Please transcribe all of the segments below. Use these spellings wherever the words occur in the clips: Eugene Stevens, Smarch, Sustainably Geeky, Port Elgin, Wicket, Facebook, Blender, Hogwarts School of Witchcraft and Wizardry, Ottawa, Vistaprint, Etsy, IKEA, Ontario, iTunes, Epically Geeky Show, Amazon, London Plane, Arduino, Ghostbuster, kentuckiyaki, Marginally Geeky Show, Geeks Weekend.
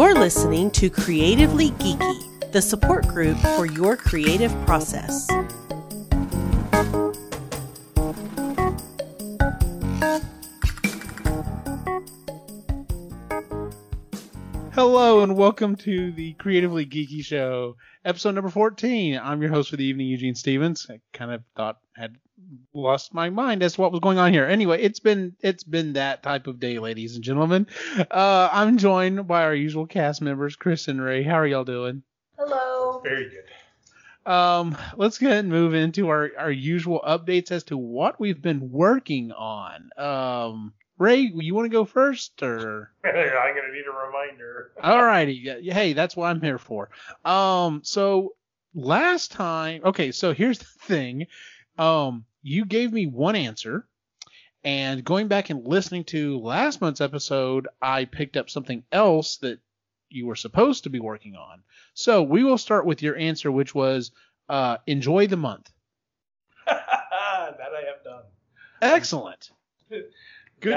You're listening to Creatively Geeky, the support group for your creative process. Hello and welcome to the Creatively Geeky Show, episode number 14. I'm your host for the evening, Eugene Stevens. I kind of thought I had lost my mind as to what was going on here. Anyway, it's been that type of day, ladies and gentlemen. I'm joined by our usual cast members, Chris and Ray. How are y'all doing? Hello. Very good. Let's go ahead and move into our usual updates as to what we've been working on. Ray, you want to go first, or? I'm gonna need a reminder. All righty, hey, that's what I'm here for. So last time, okay, so here's the thing. You gave me one answer, and going back and listening to last month's episode, I picked up something else that you were supposed to be working on. So we will start with your answer, which was enjoy the month. That I have done. Excellent. Good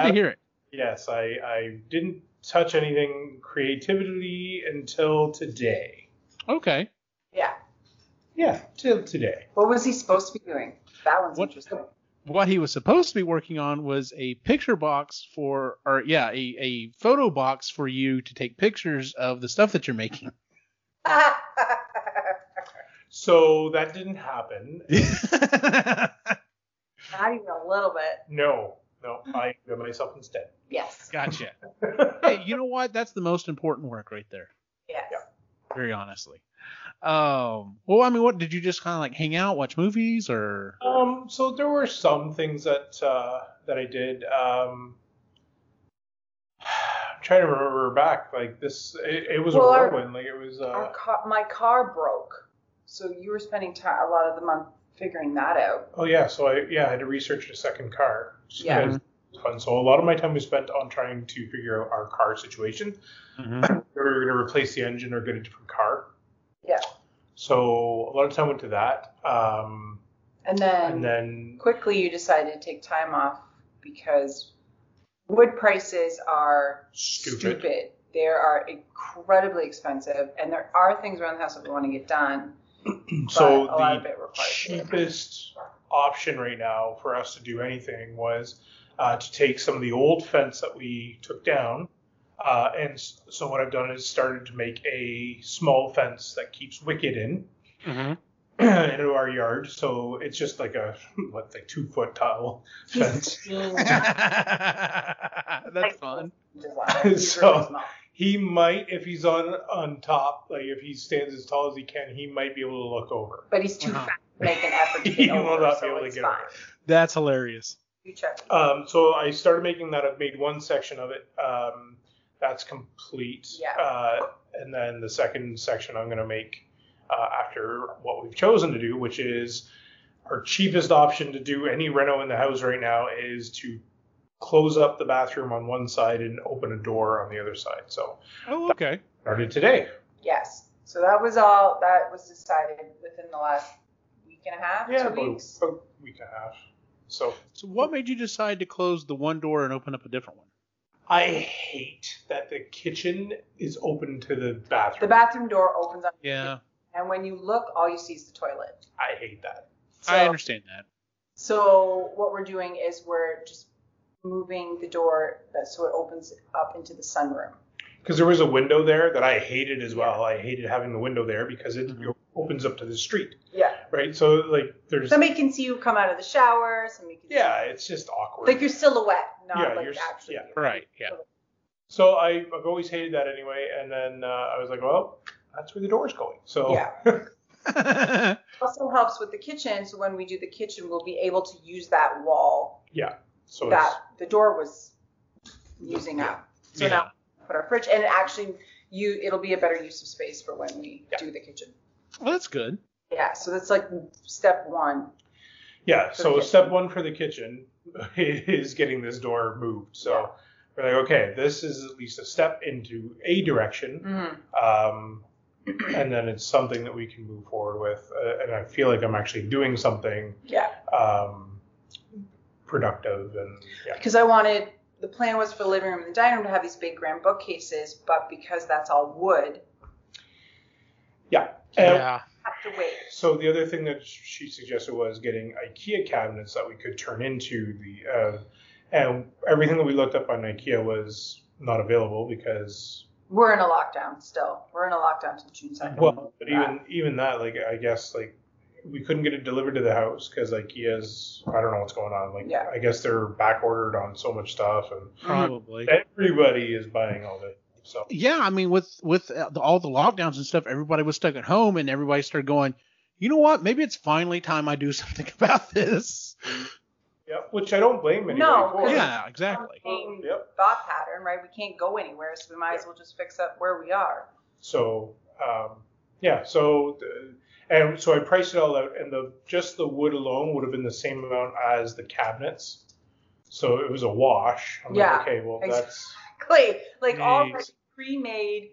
to hear it. Yes, I didn't touch anything creatively until today. Okay. Yeah, till today. What was he supposed to be doing? That one's interesting. What he was supposed to be working on was a picture box a photo box for you to take pictures of the stuff that you're making. So that didn't happen. Not even a little bit. No, I do myself instead. Yes. Gotcha. Hey, you know what? That's the most important work right there. Yes. Yeah. Very honestly. Well, I mean, what did you just kind of like hang out, watch movies, or? So there were some things that I did. I'm trying to remember back. Like this, it was a whirlwind. Like it was. My car broke, so you were spending a lot of the month figuring that out. Oh yeah, so I had to research a second car. So yeah. It was fun. So a lot of my time was spent on trying to figure out our car situation. Mm-hmm. We were going to replace the engine or get a different car. Yeah. So a lot of time went to that. And then quickly you decided to take time off because wood prices are stupid. They are incredibly expensive, and there are things around the house that we want to get done. So the cheapest option right now for us to do anything was to take some of the old fence that we took down. And so what I've done is started to make a small fence that keeps Wicket in into our yard. So it's just like a 2-foot tall fence. That's fun. So he might, if he's on top, like if he stands as tall as he can, he might be able to look over. But he's too fat to make an effort to get over. He will not be able to get over. That's hilarious. You check. So I started making that. I've made one section of it. That's complete. Yeah. And then the second section I'm going to make after what we've chosen to do, which is our cheapest option to do any reno in the house right now, is to close up the bathroom on one side and open a door on the other side. So. Oh, okay. Started today. Yes. So that was all that was decided within the last week and a half. Yeah, about a week and a half. So what made you decide to close the one door and open up a different one? I hate that the kitchen is open to the bathroom. The bathroom door opens up. Yeah. And when you look, all you see is the toilet. I hate that. So, I understand that. So what we're doing is we're just moving the door so it opens up into the sunroom. Because there was a window there that I hated as well. I hated having the window there because it opens up to the street. Yeah. Right? So, like, there's... Somebody can see you come out of the shower. Somebody can see you. It's just awkward. Like your silhouette, not actually. Yeah, right, yeah. So I've always hated that anyway. And then I was like, well, that's where the door's going. So... Yeah. It also helps with the kitchen. So when we do the kitchen, we'll be able to use that wall. Yeah. So that the door was using up. So now... put our fridge, and actually it'll be a better use of space for when we do the kitchen. Well, that's good. Yeah, so that's like step one. Yeah, so step one for the kitchen is getting this door moved. So we're like, okay, this is at least a step into a direction, and then it's something that we can move forward with. And I feel like I'm actually doing something productive. Because I wanted... the plan was for the living room and the dining room to have these big grand bookcases, but because that's all wood. Yeah. Yeah. Have to wait. So the other thing that she suggested was getting IKEA cabinets that we could turn into the, and everything that we looked up on IKEA was not available because we're in a lockdown still. We're in a lockdown till June 2nd. Well, but even that, like, I guess, like, we couldn't get it delivered to the house because IKEA's, I don't know what's going on. Like, yeah. I guess they're back ordered on so much stuff, and probably everybody is buying all this. So yeah, I mean, with all the lockdowns and stuff, everybody was stuck at home, and everybody started going, you know what? Maybe it's finally time I do something about this. Yeah, which I don't blame anybody for. Yeah, exactly. Thought pattern, right? We can't go anywhere, so we might as well just fix up where we are. So, and so I priced it all out, and just the wood alone would have been the same amount as the cabinets. So it was a wash. That's... Like, already pre-made,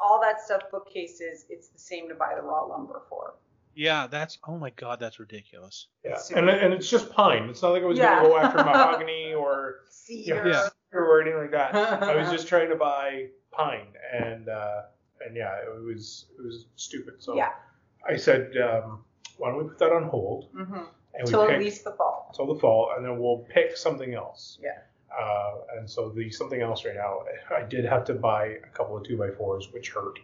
all that stuff, bookcases, it's the same to buy the raw lumber for. Yeah, that's, oh my God, that's ridiculous. Yeah, and it's just pine. It's not like I was going to go after mahogany or cedar or anything like that. I was just trying to buy pine, and yeah, it was stupid. So I said, why don't we put that on hold? Mm-hmm. Until at least the fall. Until the fall, and then we'll pick something else. Yeah. And so the something else right now, I did have to buy a couple of 2x4s, which hurt.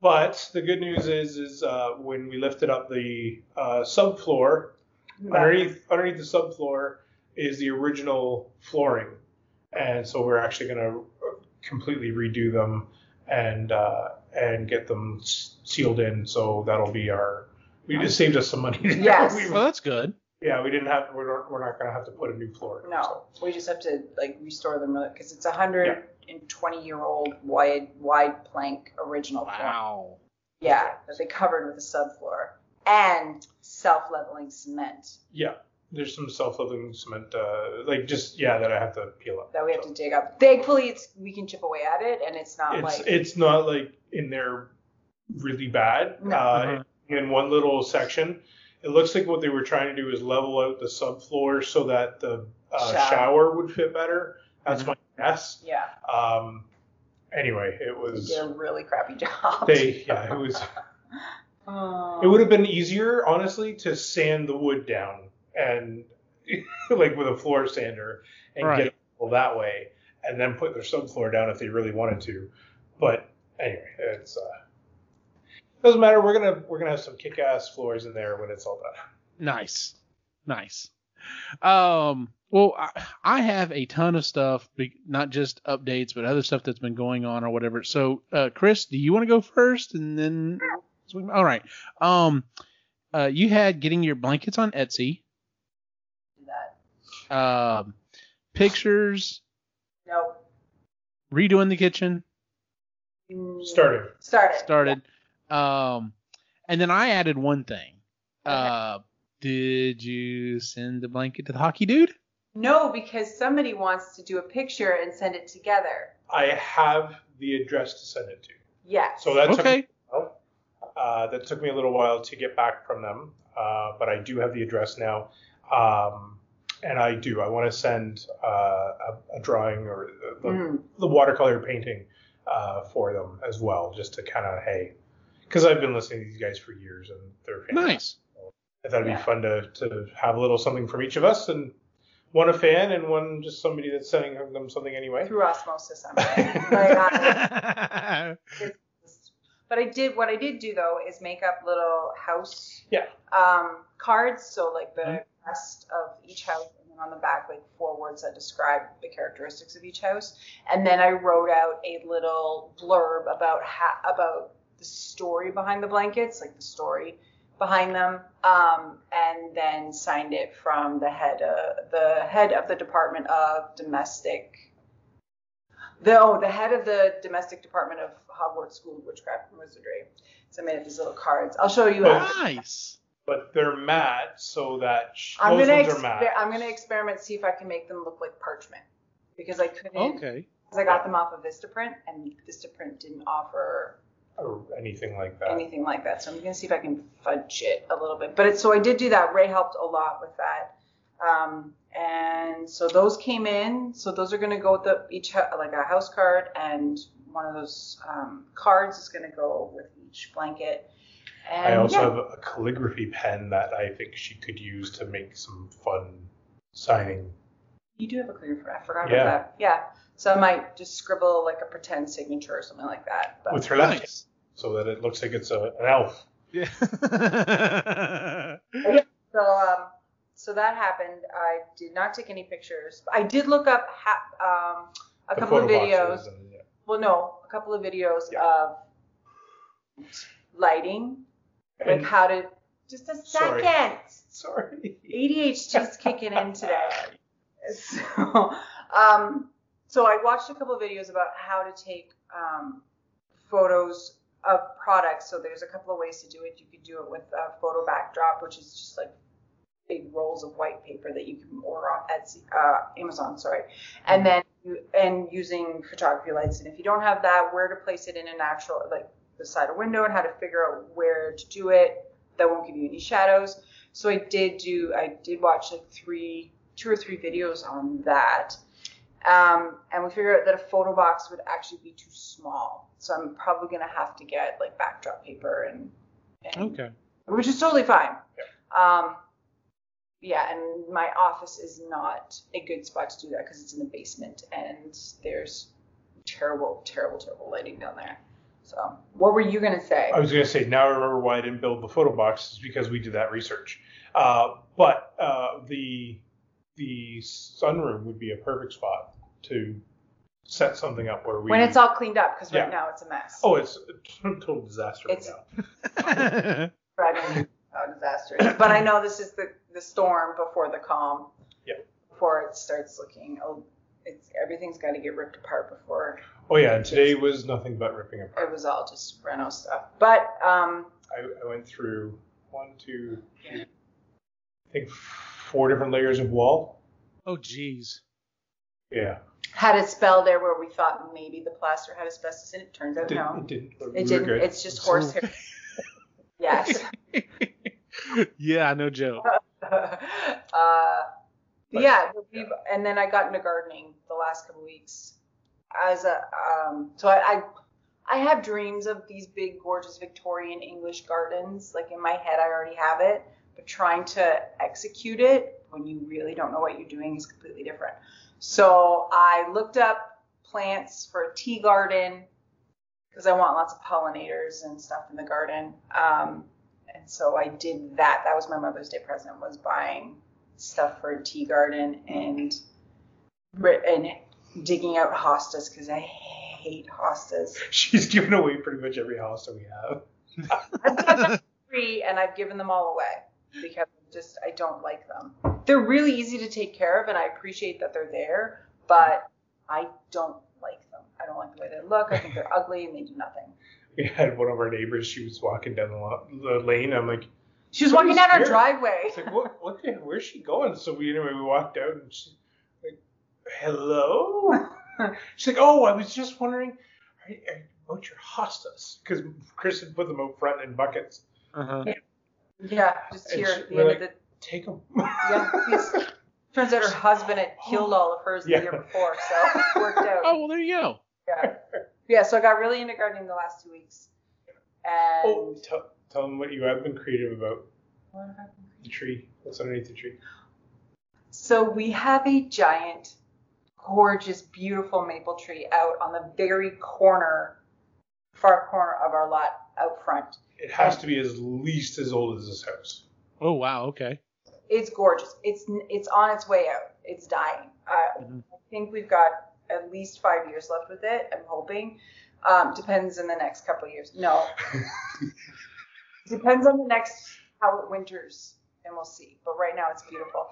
But the good news is when we lifted up the subfloor, underneath the subfloor is the original flooring, and so we're actually going to completely redo them and get them sealed in. So that'll be our. We just saved us some money. Yes, well, that's good. Yeah, we didn't have. We're not going to have to put a new floor in. No, so we just have to restore them because it's 120-year-old wide plank original floor. Wow. Yeah, that they covered with a subfloor and self-leveling cement. Yeah, there's some self-leveling cement, that I have to peel up. That we have to dig up. Thankfully, we can chip away at it, and it's not like in there really bad. No. In one little section, it looks like what they were trying to do is level out the subfloor so that the shower would fit better. That's my guess. Yeah. Anyway, it was. They did a really crappy job. It was. It would have been easier, honestly, to sand the wood down and with a floor sander and get it all that way, and then put their subfloor down if they really wanted to. But anyway, it's. Doesn't matter. We're gonna have some kick-ass floors in there when it's all done. Nice. Well, I have a ton of stuff, not just updates, but other stuff that's been going on or whatever. So, Chris, do you want to go first, and then? All right. You had getting your blankets on Etsy. That. Pictures. Nope. Redoing the kitchen. Started. Yeah. And then I added one thing. Okay. Did you send the blanket to the hockey dude? No, because somebody wants to do a picture and send it together. I have the address to send it to. Yeah. So that's okay. That took me a little while to get back from them, but I do have the address now. And I want to send a drawing or the watercolor painting for them as well, just to kind of because I've been listening to these guys for years, and they're fantastic. Nice. So I thought it'd be fun to have a little something from each of us, and one a fan, and one just somebody that's sending them something anyway. Through osmosis, I'm right. But what I did do though is make up little house cards, so the crest of each house, and then on the back 4 words that describe the characteristics of each house, and then I wrote out a little blurb about the story behind the blankets, the story behind them, and then signed it from the head of the domestic department of Hogwarts School of Witchcraft and Wizardry. So I made up these little cards. I'll show you. Nice. But they're matte, so that those ones are matte. I'm gonna experiment, see if I can make them look like parchment, because I couldn't. Okay. Because I got them off of Vistaprint, and Vistaprint didn't offer. Or anything like that. So I'm going to see if I can fudge it a little bit. But I did do that. Ray helped a lot with that. And so those came in. So those are going to go with the, each like a house card, and one of those cards is going to go with each blanket. And I also have a calligraphy pen that I think she could use to make some fun signing. You do have a calligraphy. I forgot about that. Yeah. So I might just scribble like a pretend signature or something like that. But with her left hand, so that it looks like it's an elf. Yeah. So that happened. I did not take any pictures. I did look up a couple of videos. Well, no, a couple of videos of lighting, like how to. Just a second. Sorry. ADHD's kicking in today. So I watched a couple of videos about how to take photos of products. So there's a couple of ways to do it. You could do it with a photo backdrop, which is just like big rolls of white paper that you can order off Etsy, Amazon, and then using photography lights. And if you don't have that, where to place it in a natural, like beside a window, and how to figure out where to do it that won't give you any shadows. So I did watch like two or three videos on that. And we figured out that a photo box would actually be too small. So I'm probably going to have to get like backdrop paper and okay, which is totally fine. Yeah. And my office is not a good spot to do that because it's in the basement and there's terrible, terrible, terrible lighting down there. So what were you going to say? I was going to say, now I remember why I didn't build the photo box, is because we did that research. The sunroom would be a perfect spot to set something up where we... When it's all cleaned up, because right now it's a mess. Oh, it's a total disaster right now. Right, disaster. But I know this is the storm before the calm. Yeah. Before it starts looking... everything's got to get ripped apart before... Oh, yeah, and today was nothing but ripping apart. It was all just Reno stuff. But... I went through one, two, three, I think... 4 different layers of wall. Oh, geez. Yeah. Had a spell there where we thought maybe the plaster had asbestos in it. Turns out no. It didn't. It didn't. It's just horsehair. Yes. Yeah, no joke. And then I got into gardening the last couple of weeks. So I have dreams of these big, gorgeous Victorian English gardens. Like in my head, I already have it. But trying to execute it when you really don't know what you're doing is completely different. So I looked up plants for a tea garden because I want lots of pollinators and stuff in the garden. And so I did that. That was my Mother's Day present, was buying stuff for a tea garden and digging out hostas because I hate hostas. She's given away pretty much every hosta we have. I've got 3 and I've given them all away. Because I don't like them. They're really easy to take care of, and I appreciate that they're there, but I don't like them. I don't like the way they look. I think they're ugly, and they do nothing. We had one of our neighbors. She was walking down the lane. I'm like, she was walking down our driveway. It's like, what? Where's she going? So we walked out, and she's like, hello. She's like, oh, I was just wondering about your hostas, because Chris had put them out front in buckets. Uh-huh. Yeah. Yeah, just here at the end of the... Take them. Yeah, turns out her husband had killed all of hers the year before, so it worked out. Oh, well, there you go. Yeah. Yeah, so I got really into gardening the last 2 weeks. And tell them what you have been creative about. What have I been creative? The tree. What's underneath the tree? So we have a giant, gorgeous, beautiful maple tree out on the very far corner of our lot out front. It has to be at least as old as this house. Oh, wow. Okay. It's gorgeous. It's on its way out. It's dying. I think we've got at least 5 years left with it. I'm hoping. Depends on the next couple of years. No. Depends on the next, how it winters, and we'll see. But right now it's beautiful.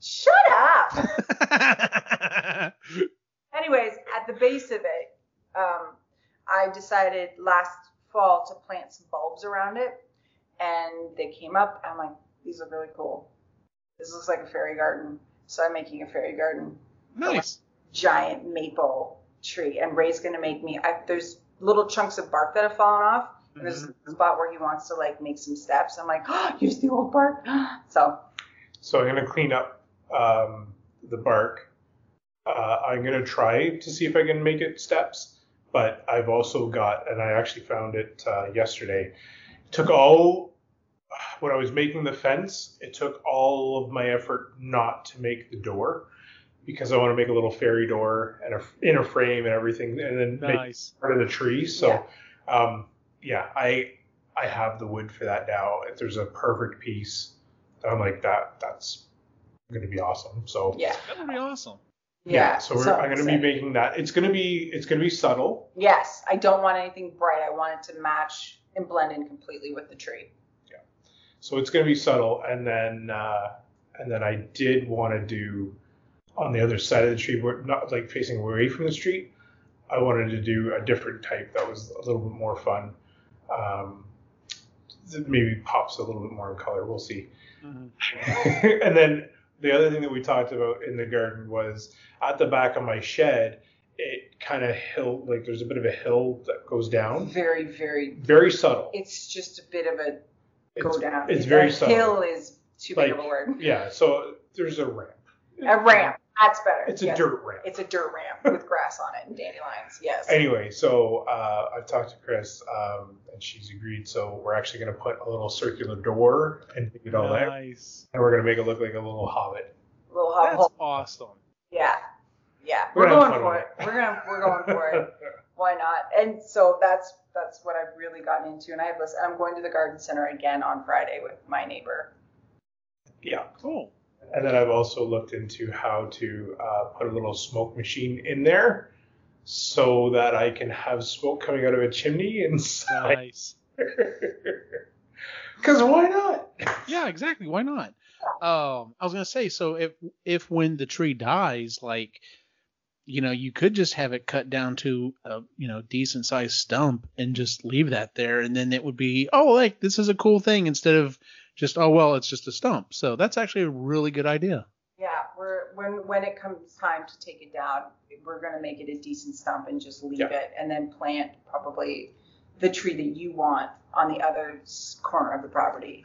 Shut up. Anyways, at the base of it, I decided last fall to plant some bulbs around it, and they came up. I'm like, these look really cool. This looks like a fairy garden. So I'm making a fairy garden. Nice. Giant maple tree. And Ray's going to make me, there's little chunks of bark that have fallen off. And there's a spot where he wants to like make some steps. I'm like, oh, here's the old bark. So I'm going to clean up the bark. I'm going to try to see if I can make it steps, but I've also got, and I actually found it yesterday, took all, when I was making the fence, it took all of my effort not to make the door, because I want to make a little fairy door and a inner frame and everything, and then make part of the tree. So, yeah, I have the wood for that now. If there's a perfect piece, I'm like, that's going to be awesome. So yeah, that would be awesome. Yeah. So I'm going to be making that. It's going to be subtle. Yes. I don't want anything bright. I want it to match and blend in completely with the tree. Yeah. So it's going to be subtle. And then I did want to do on the other side of the tree, not like facing away from the street. I wanted to do a different type that was a little bit more fun. Maybe pops a little bit more in color. We'll see. Mm-hmm. And then the other thing that we talked about in the garden was at the back of my shed, it kind of hill, like there's a bit of a hill that goes down. Very, very, very subtle. It's just a bit of a go down. It's very subtle. Hill is too big of a word. Yeah. So there's a ramp. A ramp. That's better. It's a dirt ramp. It's a dirt ramp with grass on it and dandelions. Yes. Anyway, so I've talked to Chris, and she's agreed. So we're actually going to put a little circular door and make it all there. Nice. And we're going to make it look like a little hobbit. A little hobbit. That's awesome. Yeah. Yeah. We're going for it. We're going for it. Why not? And so that's what I've really gotten into. And I'm going to the garden center again on Friday with my neighbor. Yeah. Cool. And then I've also looked into how to put a little smoke machine in there so that I can have smoke coming out of a chimney inside. Nice. Because why not? Yeah, exactly. Why not? I was going to say, so if when the tree dies, like, you know, you could just have it cut down to a, you know, decent sized stump and just leave that there. And then it would be, oh, like, this is a cool thing instead of just, oh, well, it's just a stump. So that's actually a really good idea. Yeah, when it comes time to take it down, we're going to make it a decent stump and just leave it, and then plant probably the tree that you want on the other corner of the property.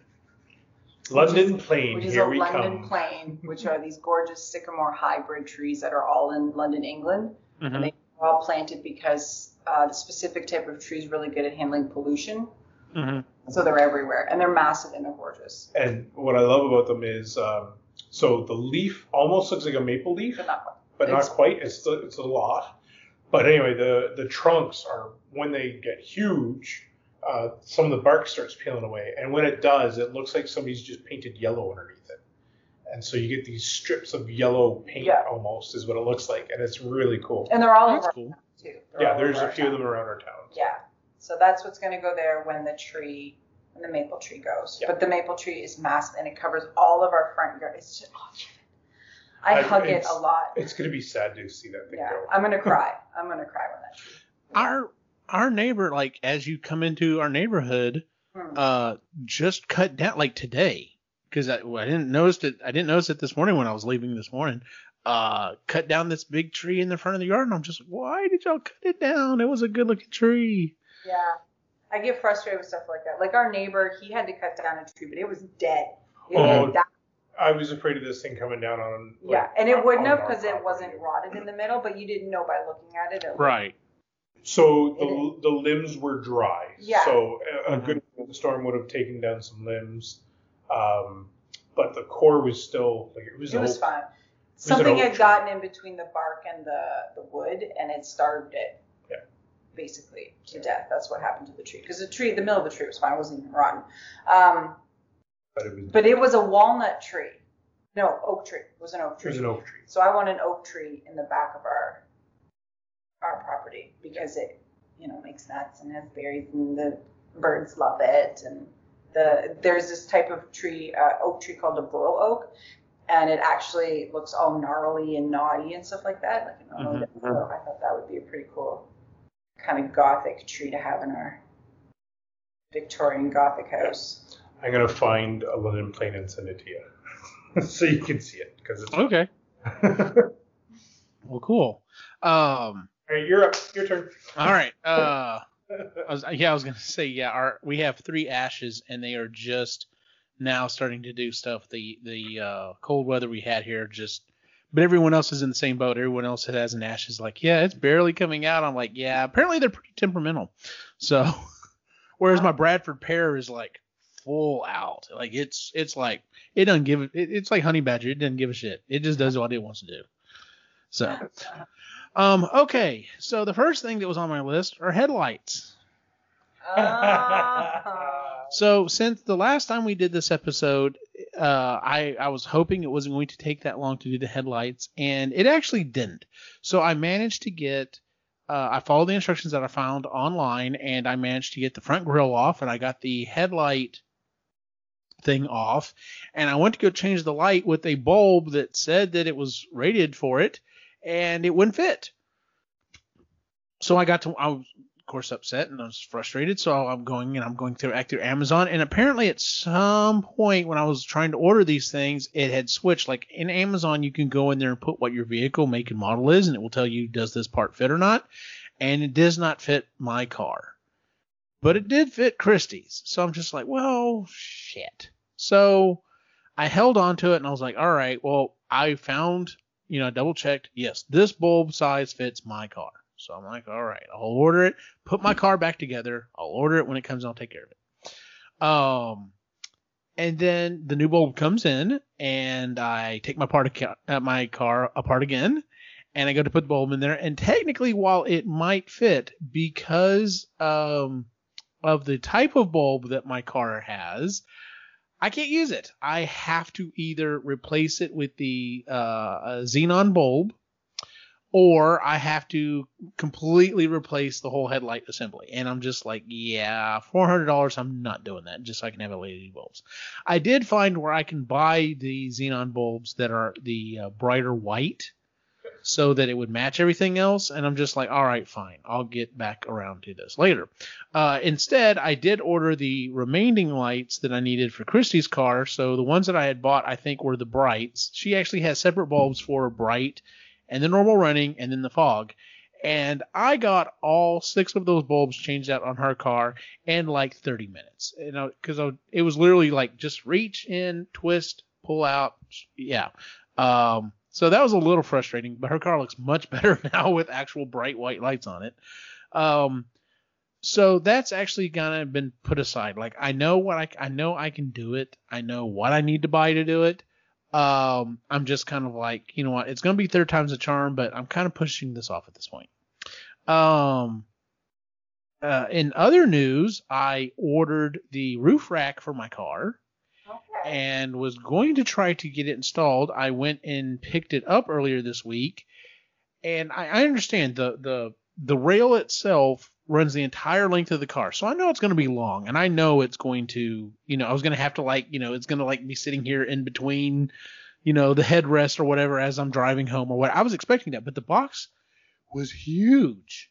London Plane, here we come. London Plane, which are these gorgeous sycamore hybrid trees that are all in London, England. Mm-hmm. And they were all planted because the specific type of tree is really good at handling pollution. Mm-hmm. So they're everywhere, and they're massive, and they're gorgeous. And what I love about them is, so the leaf almost looks like a maple leaf, but not quite. It's a lot. But anyway, the trunks are, when they get huge, some of the bark starts peeling away, and when it does, it looks like somebody's just painted yellow underneath it. And so you get these strips of yellow paint, almost is what it looks like, and it's really cool. And they're all over town too. There's a few of them around our town. Yeah. So that's what's going to go there when the maple tree goes. Yeah. But the maple tree is massive, and it covers all of our front yard. It's just, I hug it a lot. It's going to be sad to see that thing go. I'm going to cry. I'm going to cry when that tree. Our neighbor, like, as you come into our neighborhood, just cut down, like, today, because I didn't notice it. I didn't notice it this morning when I was leaving this morning. Cut down this big tree in the front of the yard, and I'm just, why did y'all cut it down? It was a good looking tree. Yeah, I get frustrated with stuff like that. Like our neighbor, he had to cut down a tree, but it was dead. I was afraid of this thing coming down on. Like, and it wouldn't have, because it wasn't rotted in the middle, but you didn't know by looking at it. Right. So the limbs were dry. Yeah. So a good storm would have taken down some limbs, but the core was still like it was fine. Something had gotten in between the bark and the wood, and it starved it. Basically to death. That's what happened to the tree, because the middle of the tree was fine. It wasn't even rotten. But it was a walnut tree. No, oak tree. It was an oak tree. So I want an oak tree in the back of our property, because it, you know, makes nuts and has berries, and the birds love it. And there's this type of tree, oak tree called a burl oak, and it actually looks all gnarly and knotty and stuff like that. Like, you know, so I thought that would be a pretty cool kind of gothic tree to have in our Victorian gothic house. I'm going to find a London Plane and send it to you so you can see it, because it's okay. Well, cool. All right, you're up. Your turn. All right. I was going to say, we have three ashes, and they are just now starting to do stuff. The cold weather we had here just But everyone else is in the same boat. Everyone else that has an ash is like, yeah, it's barely coming out. I'm like, yeah, apparently they're pretty temperamental. So whereas my Bradford pear is like full out. Like it's like it doesn't give it. It's like honey badger. It doesn't give a shit. It just does what it wants to do. So, okay. So the first thing that was on my list are headlights. So since the last time we did this episode, I was hoping it wasn't going to take that long to do the headlights, and it actually didn't. So I managed to get I followed the instructions that I found online, and I managed to get the front grill off, and I got the headlight thing off, and I went to go change the light with a bulb that said that it was rated for it, and it wouldn't fit. So I was of course upset, and I was frustrated. So I'm going through Amazon, and apparently at some point when I was trying to order these things, it had switched. Like in Amazon, you can go in there and put what your vehicle make and model is, and it will tell you, does this part fit or not? And it does not fit my car. But it did fit Christie's. So I'm just like, well, shit. So I held on to it, and I was like, all right, well, I found, I double-checked. Yes, this bulb size fits my car. So I'm like, all right, I'll order it, put my car back together. I'll order it when it comes, I'll take care of it. And then the new bulb comes in, and I take my car apart again. And I go to put the bulb in there. And technically, while it might fit, because of the type of bulb that my car has, I can't use it. I have to either replace it with the xenon bulb, or I have to completely replace the whole headlight assembly. And I'm just like, yeah, $400, I'm not doing that, just so I can have LED bulbs. I did find where I can buy the xenon bulbs that are the brighter white, so that it would match everything else. And I'm just like, all right, fine, I'll get back around to this later. Instead, I did order the remaining lights that I needed for Christie's car. So the ones that I had bought, I think, were the brights. She actually has separate bulbs for bright and the normal running and then the fog. And I got all 6 of those bulbs changed out on her car in like 30 minutes. Because it was literally like just reach in, twist, pull out. Yeah. So that was a little frustrating, but her car looks much better now with actual bright white lights on it. So that's actually kind of been put aside. Like I know I can do it. I know what I need to buy to do it. I'm just kind of like, you know what? It's going to be third time's a charm, but I'm kind of pushing this off at this point. In other news, I ordered the roof rack for my car. And was going to try to get it installed. I went and picked it up earlier this week, and I understand the rail itself runs the entire length of the car, so I know it's going to be long, and I know it's going to, I was going to have to it's going to be sitting here in between, the headrest or whatever as I'm driving home or what. I was expecting that, but the box was huge,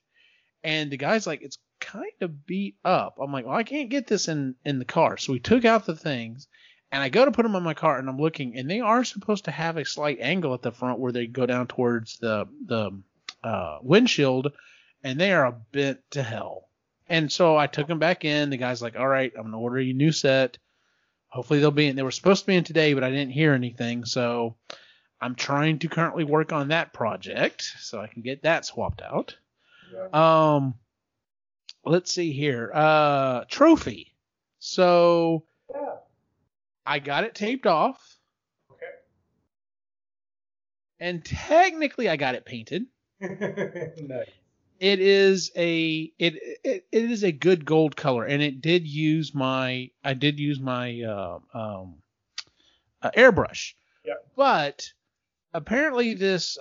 and the guy's like, it's kind of beat up. I'm like, well, I can't get this in the car, so we took out the things. And I go to put them on my car, and I'm looking, and they are supposed to have a slight angle at the front where they go down towards the windshield, and they are bent to hell. And so I took them back in. The guy's like, all right, I'm going to order you a new set. Hopefully they'll be in. They were supposed to be in today, but I didn't hear anything. So I'm trying to currently work on that project so I can get that swapped out. Yeah. Let's see here. Trophy. So... yeah. I got it taped off. Okay. And technically I got it painted. Nice. It is a good gold color, and it did use my airbrush. Yeah. But apparently this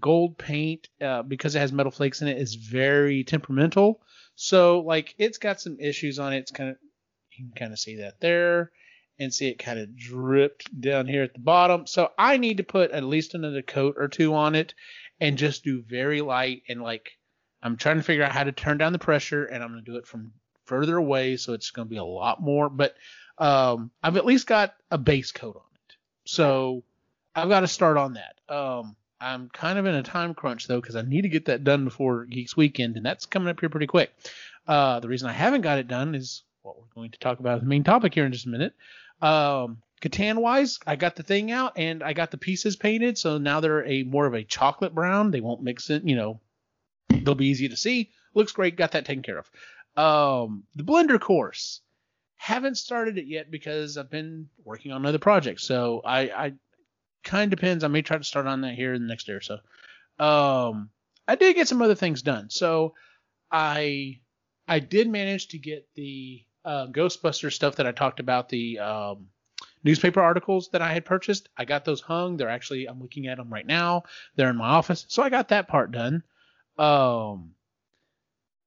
gold paint, because it has metal flakes in it, is very temperamental. So it's got some issues on it. It's kind of, you can kind of see that there. And see it kind of dripped down here at the bottom. So I need to put at least another coat or two on it and just do very light. And I'm trying to figure out how to turn down the pressure, and I'm going to do it from further away. So it's going to be a lot more. But I've at least got a base coat on it. So I've got to start on that. I'm kind of in a time crunch, though, because I need to get that done before Geeks Weekend. And that's coming up here pretty quick. The reason I haven't got it done is what we're going to talk about as the main topic here in just a minute. Catan-wise, I got the thing out and I got the pieces painted, so now they're a more of a chocolate brown. They won't mix it, you know. They'll be easy to see. Looks great. Got that taken care of. The Blender course. Haven't started it yet because I've been working on another project. So I kind of depends. I may try to start on that here in the next day or so. I did get some other things done. So I did manage to get the Ghostbuster stuff that I talked about, the newspaper articles that I had purchased. I got those hung. They're actually, I'm looking at them right now. They're in my office. So I got that part done.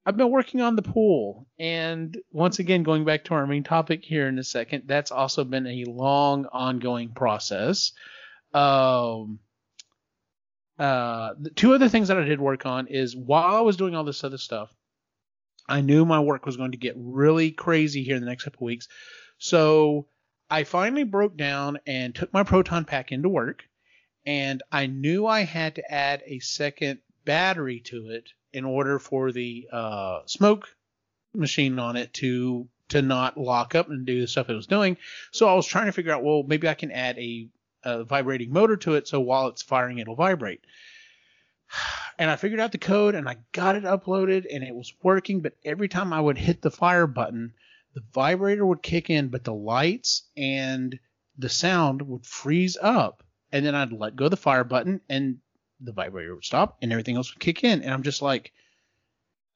I've been working on the pool, and once again, going back to our main topic here in a second, that's also been a long ongoing process. The two other things that I did work on is while I was doing all this other stuff, I knew my work was going to get really crazy here in the next couple of weeks. So I finally broke down and took my proton pack into work, and I knew I had to add a second battery to it in order for the smoke machine on it to not lock up and do the stuff it was doing. So I was trying to figure out, well, maybe I can add a vibrating motor to it, so while it's firing, it'll vibrate. And I figured out the code, and I got it uploaded, and it was working, but every time I would hit the fire button, the vibrator would kick in, but the lights and the sound would freeze up, and then I'd let go of the fire button, and the vibrator would stop and everything else would kick in. And I'm just like,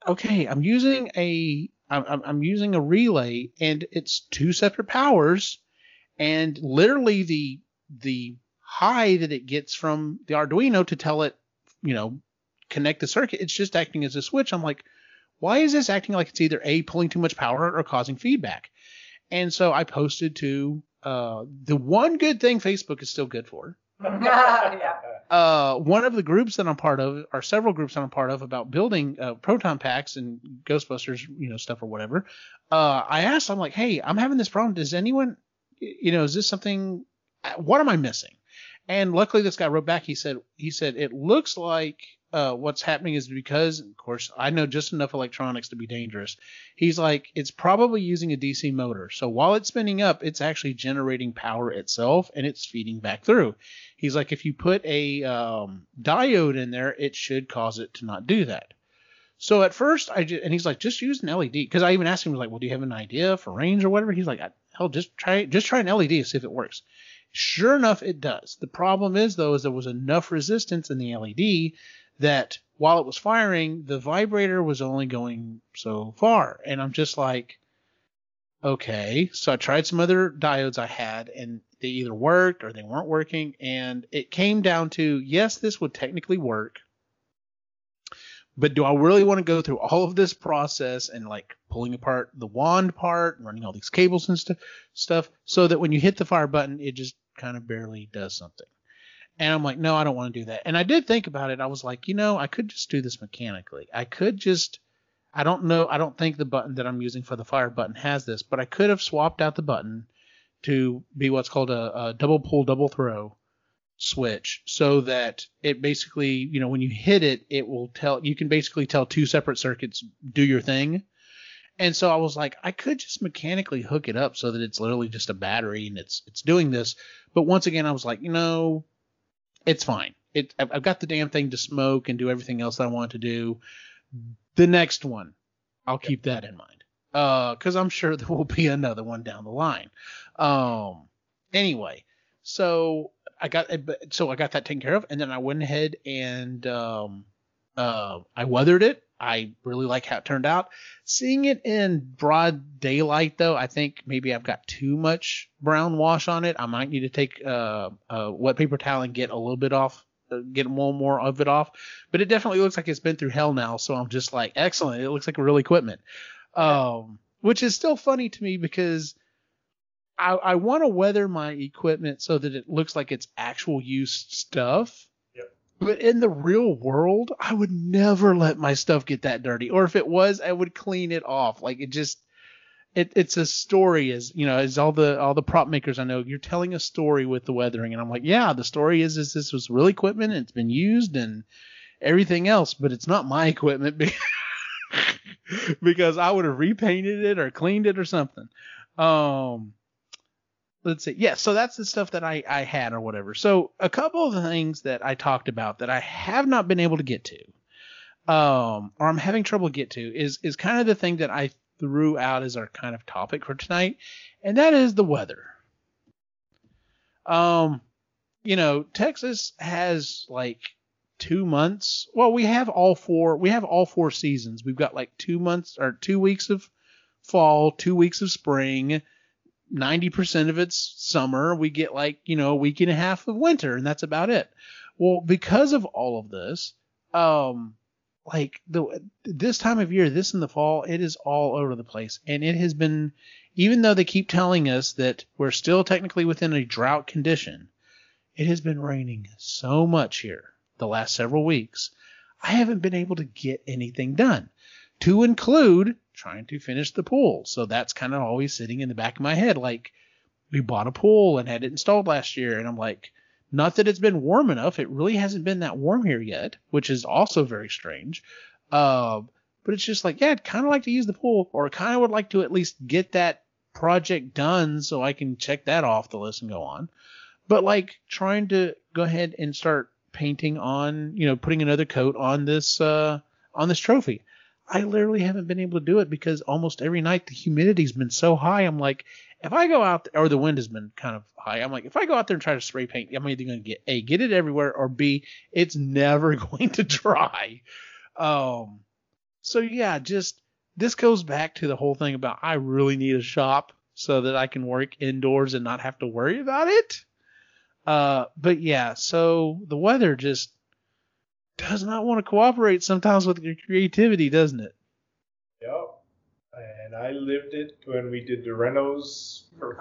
okay, I'm using a relay, and it's two separate powers, and literally the high that it gets from the Arduino to tell it, you know, connect the circuit, it's just acting as a switch. I'm like, why is this acting like it's either A, pulling too much power, or causing feedback? And so I posted to the one good thing Facebook is still good for. Yeah. One of the groups that I'm part of, or several groups that I'm part of, about building proton packs and Ghostbusters, you know, stuff or whatever. I asked, I'm like, hey, I'm having this problem. Does anyone, you know, is this something? What am I missing? And luckily, this guy wrote back. He said it looks like what's happening is because, of course, I know just enough electronics to be dangerous. He's like, it's probably using a DC motor. So while it's spinning up, it's actually generating power itself, and it's feeding back through. He's like, if you put a diode in there, it should cause it to not do that. So at first, and he's like, just use an LED, because I even asked him, like, well, do you have an idea for range or whatever? He's like, hell, just try an LED to see if it works. Sure enough, it does. The problem is, though, is there was enough resistance in the LED that while it was firing, the vibrator was only going so far. And I'm just like, okay. So I tried some other diodes I had, and they either worked or they weren't working. And it came down to, yes, this would technically work, but do I really want to go through all of this process and like pulling apart the wand part and running all these cables and stuff so that when you hit the fire button, it just kind of barely does something? And I'm like, no, I don't want to do that. And I did think about it. I was like, you know, I could just do this mechanically. I don't know. I don't think the button that I'm using for the fire button has this, but I could have swapped out the button to be what's called a double pull, double throw switch, so that it basically, you know, when you hit it, it will tell, you can basically tell two separate circuits, do your thing. And so I was like, I could just mechanically hook it up so that it's literally just a battery and it's doing this. But once again, I was like, you know, it's fine. I've got the damn thing to smoke and do everything else that I want to do. The next one, I'll keep that in mind, because I'm sure there will be another one down the line. Anyway, so I got that taken care of, and then I went ahead and I weathered it. I really like how it turned out. Seeing it in broad daylight, though, I think maybe I've got too much brown wash on it. I might need to take a wet paper towel and get a little bit off, get one more of it off. But it definitely looks like it's been through hell now, so I'm just like, excellent. It looks like real equipment, which is still funny to me because I want to weather my equipment so that it looks like it's actual use stuff. Yep. But in the real world, I would never let my stuff get that dirty. Or if it was, I would clean it off. Like it just, it's a story, as you know, as all the prop makers I know, you're telling a story with the weathering. And I'm like, yeah, the story is this was real equipment and it's been used and everything else, but it's not my equipment because I would have repainted it or cleaned it or something. let's see. Yeah, so that's the stuff that I had or whatever. So a couple of the things that I talked about that I have not been able to get to, or I'm having trouble get to, is kind of the thing that I threw out as our kind of topic for tonight, and that is the weather. You know, Texas has like 2 months. Well, we have all four seasons. We've got like 2 months or 2 weeks of fall, 2 weeks of spring, 90% of it's summer. We get like, you know, a week and a half of winter, and that's about it. Well, because of all of this, like this time of year, this in the fall, it is all over the place. And it has been, even though they keep telling us that we're still technically within a drought condition, it has been raining so much here the last several weeks. I haven't been able to get anything done, to include trying to finish the pool. So that's kind of always sitting in the back of my head. Like, we bought a pool and had it installed last year, and I'm like, not that it's been warm enough. It really hasn't been that warm here yet, which is also very strange. But it's just like, yeah, I'd kind of like to use the pool, or kind of would like to at least get that project done so I can check that off the list and go on. But like, trying to go ahead and start painting on, you know, putting another coat on this trophy, I literally haven't been able to do it because almost every night the humidity's been so high. I'm like, if I go out there, or the wind has been kind of high, I'm like, if I go out there and try to spray paint, I'm either going to get A, get it everywhere, or B, it's never going to dry. So yeah, just this goes back to the whole thing about I really need a shop so that I can work indoors and not have to worry about it. But yeah, so the weather just does not want to cooperate sometimes with your creativity, doesn't it? Yep. And I lived it when we did the renos for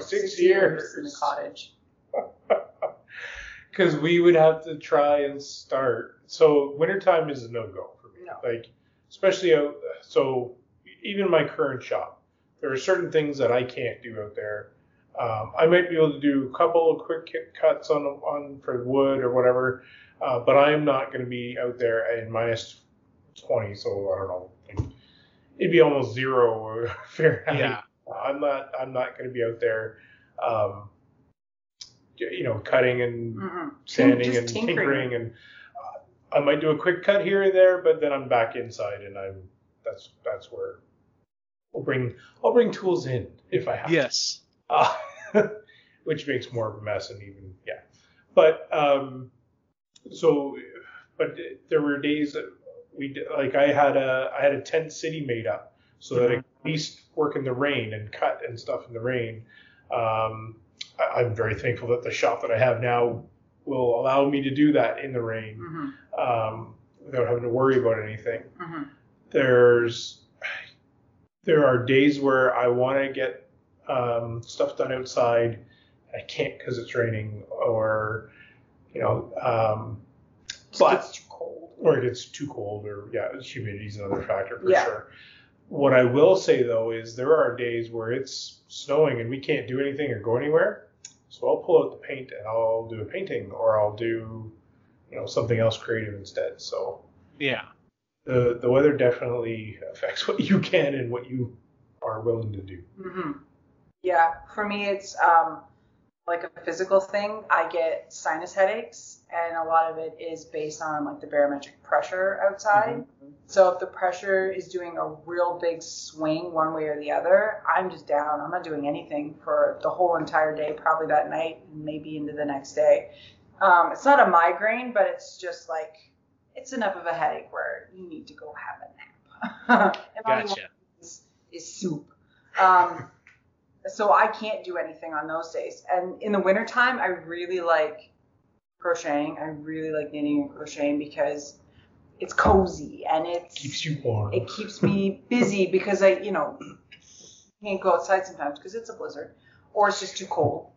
6 years in a cottage. Because we would have to try and start. So wintertime is a no-go for me. No. Like, especially, so even my current shop, there are certain things that I can't do out there. I might be able to do a couple of quick cuts on for wood or whatever, but I'm not going to be out there in minus 20, so I don't know. Like, it'd be almost zero Fahrenheit. Yeah. I'm not going to be out there, you know, cutting and sanding and tinkering. And I might do a quick cut here and there, but then I'm back inside, and that's where I'll bring tools in if I have. Yes. To. Which makes more of a mess, and even yeah. But but there were days that. I had a tent city made up so that I could at least work in the rain and cut and stuff in the rain. I'm very thankful that the shop that I have now will allow me to do that in the rain without having to worry about anything. Mm-hmm. There are days where I want to get stuff done outside. I can't because it's raining, or you know, but. Or it gets too cold, or yeah, humidity is another factor for sure. What I will say though is there are days where it's snowing and we can't do anything or go anywhere. So I'll pull out the paint and I'll do a painting, or I'll do, you know, something else creative instead. So yeah, the weather definitely affects what you can and what you are willing to do. Mm-hmm. Yeah, for me it's like a physical thing. I get sinus headaches. And a lot of it is based on like the barometric pressure outside. Mm-hmm. So if the pressure is doing a real big swing one way or the other, I'm just down. I'm not doing anything for the whole entire day, probably that night, and maybe into the next day. It's not a migraine, but it's just like, it's enough of a headache where you need to go have a nap. And gotcha. All you want is soup. So I can't do anything on those days. And in the wintertime, I really like crocheting. I really like knitting and crocheting because it's cozy and it keeps you warm. It keeps me busy because I, you know, can't go outside sometimes because it's a blizzard or it's just too cold.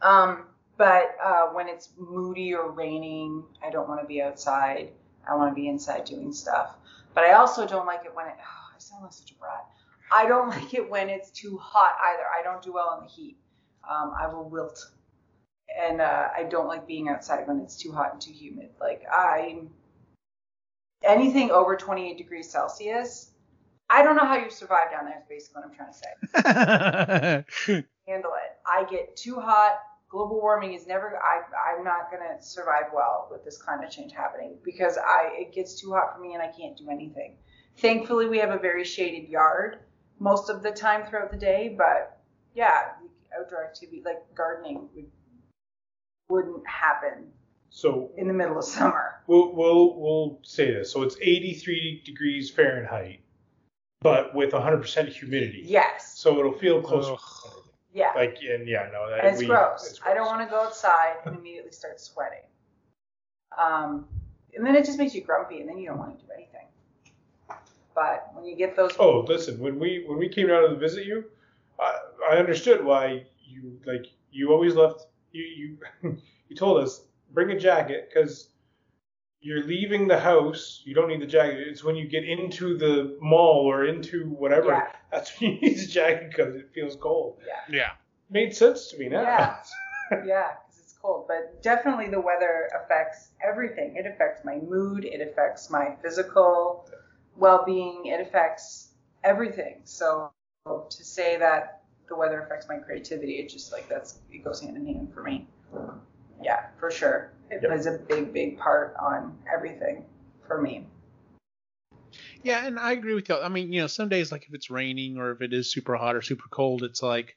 But when it's moody or raining, I don't want to be outside. I want to be inside doing stuff. But I also don't like it when it. Oh, I sound like such a brat. I don't like it when it's too hot either. I don't do well in the heat. I will wilt. And I don't like being outside when it's too hot and too humid. Like anything over 28 degrees Celsius, I don't know how you survive down there is basically what I'm trying to say. Handle it. I get too hot. Global warming is never, I'm not going to survive well with this climate change happening because it gets too hot for me and I can't do anything. Thankfully, we have a very shaded yard most of the time throughout the day. But yeah, outdoor activity like gardening wouldn't happen. So in the middle of summer, we'll say this. So it's 83 degrees Fahrenheit, but with 100% humidity. Yes. So it'll feel close. Ugh. Yeah. Like and yeah, no, that it's gross. It's gross. I don't want to go outside and immediately start sweating. And then it just makes you grumpy, and then you don't want to do anything. But when you get those. Oh, listen. When we came down to visit you, I understood why you always left. You told us. Bring a jacket because you're leaving the house. You don't need the jacket. It's when you get into the mall or into whatever. Yeah. That's when you need the jacket because it feels cold. Yeah. Yeah. Made sense to me now. Yeah. Yeah, because it's cold. But definitely the weather affects everything. It affects my mood. It affects my physical well-being. It affects everything. So to say that the weather affects my creativity, it's just like it goes hand in hand for me. Yeah, for sure. It plays a big, big part on everything for me. Yeah, and I agree with you. I mean, you know, some days, like if it's raining or if it is super hot or super cold, it's like,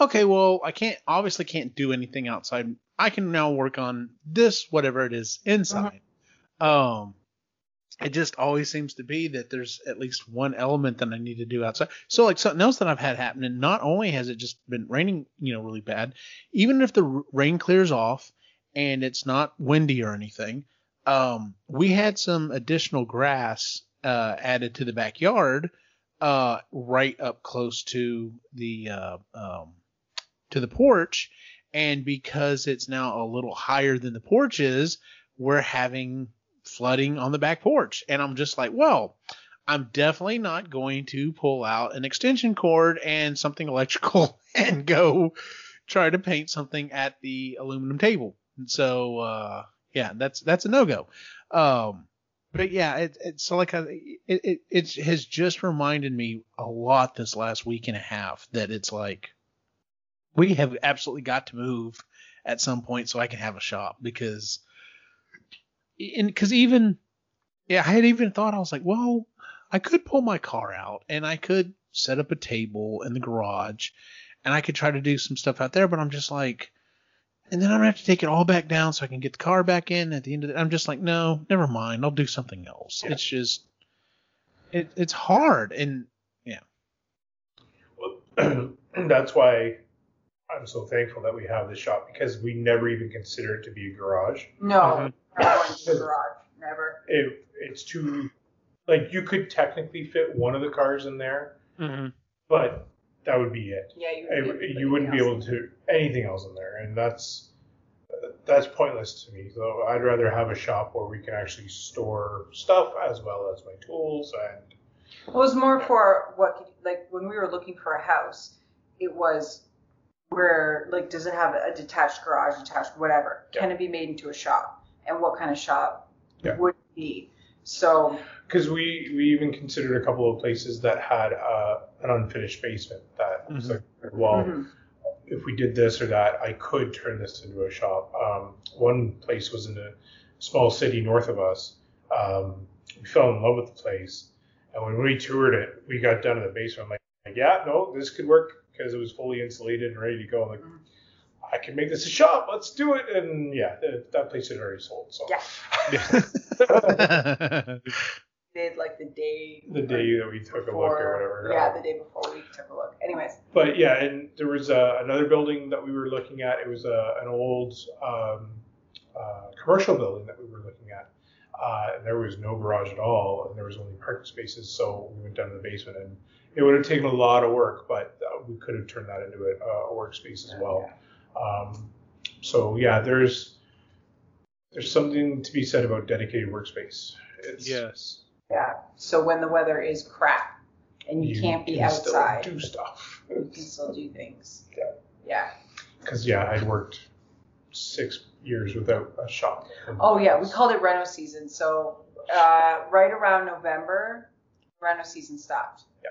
okay, well, I obviously can't do anything outside. I can now work on this, whatever it is, inside. Mm-hmm. It just always seems to be that there's at least one element that I need to do outside. So like something else that I've had happen, and not only has it just been raining, you know, really bad, even if the rain clears off and it's not windy or anything, we had some additional grass added to the backyard right up close to the porch. And because it's now a little higher than the porch is, we're having flooding on the back porch, and I'm just like, well, I'm definitely not going to pull out an extension cord and something electrical and go try to paint something at the aluminum table. And so yeah, that's a no-go. But yeah, it has just reminded me a lot this last week and a half that it's like we have absolutely got to move at some point so I can have a shop because. And because I had even thought, I was like, well, I could pull my car out and I could set up a table in the garage and I could try to do some stuff out there. But I'm just like, and then I'm going to have to take it all back down so I can get the car back in at the end of it. I'm just like, no, never mind. I'll do something else. Yeah. It's just, it's hard. And yeah. Well, that's why I'm so thankful that we have this shop because we never even considered it to be a garage. No. Mm-hmm. Never. It's too, like, you could technically fit one of the cars in there, mm-hmm. but that would be it. Yeah, you wouldn't be able to do anything else in there, and that's pointless to me. So I'd rather have a shop where we can actually store stuff as well as my tools and. Well, it was more for when we were looking for a house, it was where like does it have a detached garage, detached whatever? Yeah. Can it be made into a shop? And what kind of shop would it be? So, because we even considered a couple of places that had an unfinished basement that mm-hmm. was like, well, mm-hmm. if we did this or that, I could turn this into a shop. One place was in a small city north of us. We fell in love with the place, and when we toured it, we got down to the basement. I'm like, yeah, no, this could work because it was fully insulated and ready to go. I'm like. Mm-hmm. I can make this a shop. Let's do it. And yeah, that place had already sold. So. Yeah. Did like the day that we took a look or whatever. Yeah, the day before we took a look. Anyways. But yeah, and there was another building that we were looking at. It was an old commercial building that we were looking at. And there was no garage at all, and there was only parking spaces. So we went down to the basement, and it would have taken a lot of work, but we could have turned that into a workspace as well. Yeah. So yeah, there's something to be said about dedicated workspace. Yes. Yeah. So when the weather is crap and you can't be outside, you can still do stuff. You can still do things. Yeah. Yeah. Because I'd worked 6 years without a shop. Oh yeah, we called it reno season. So right around November, rhino season stopped. Yeah.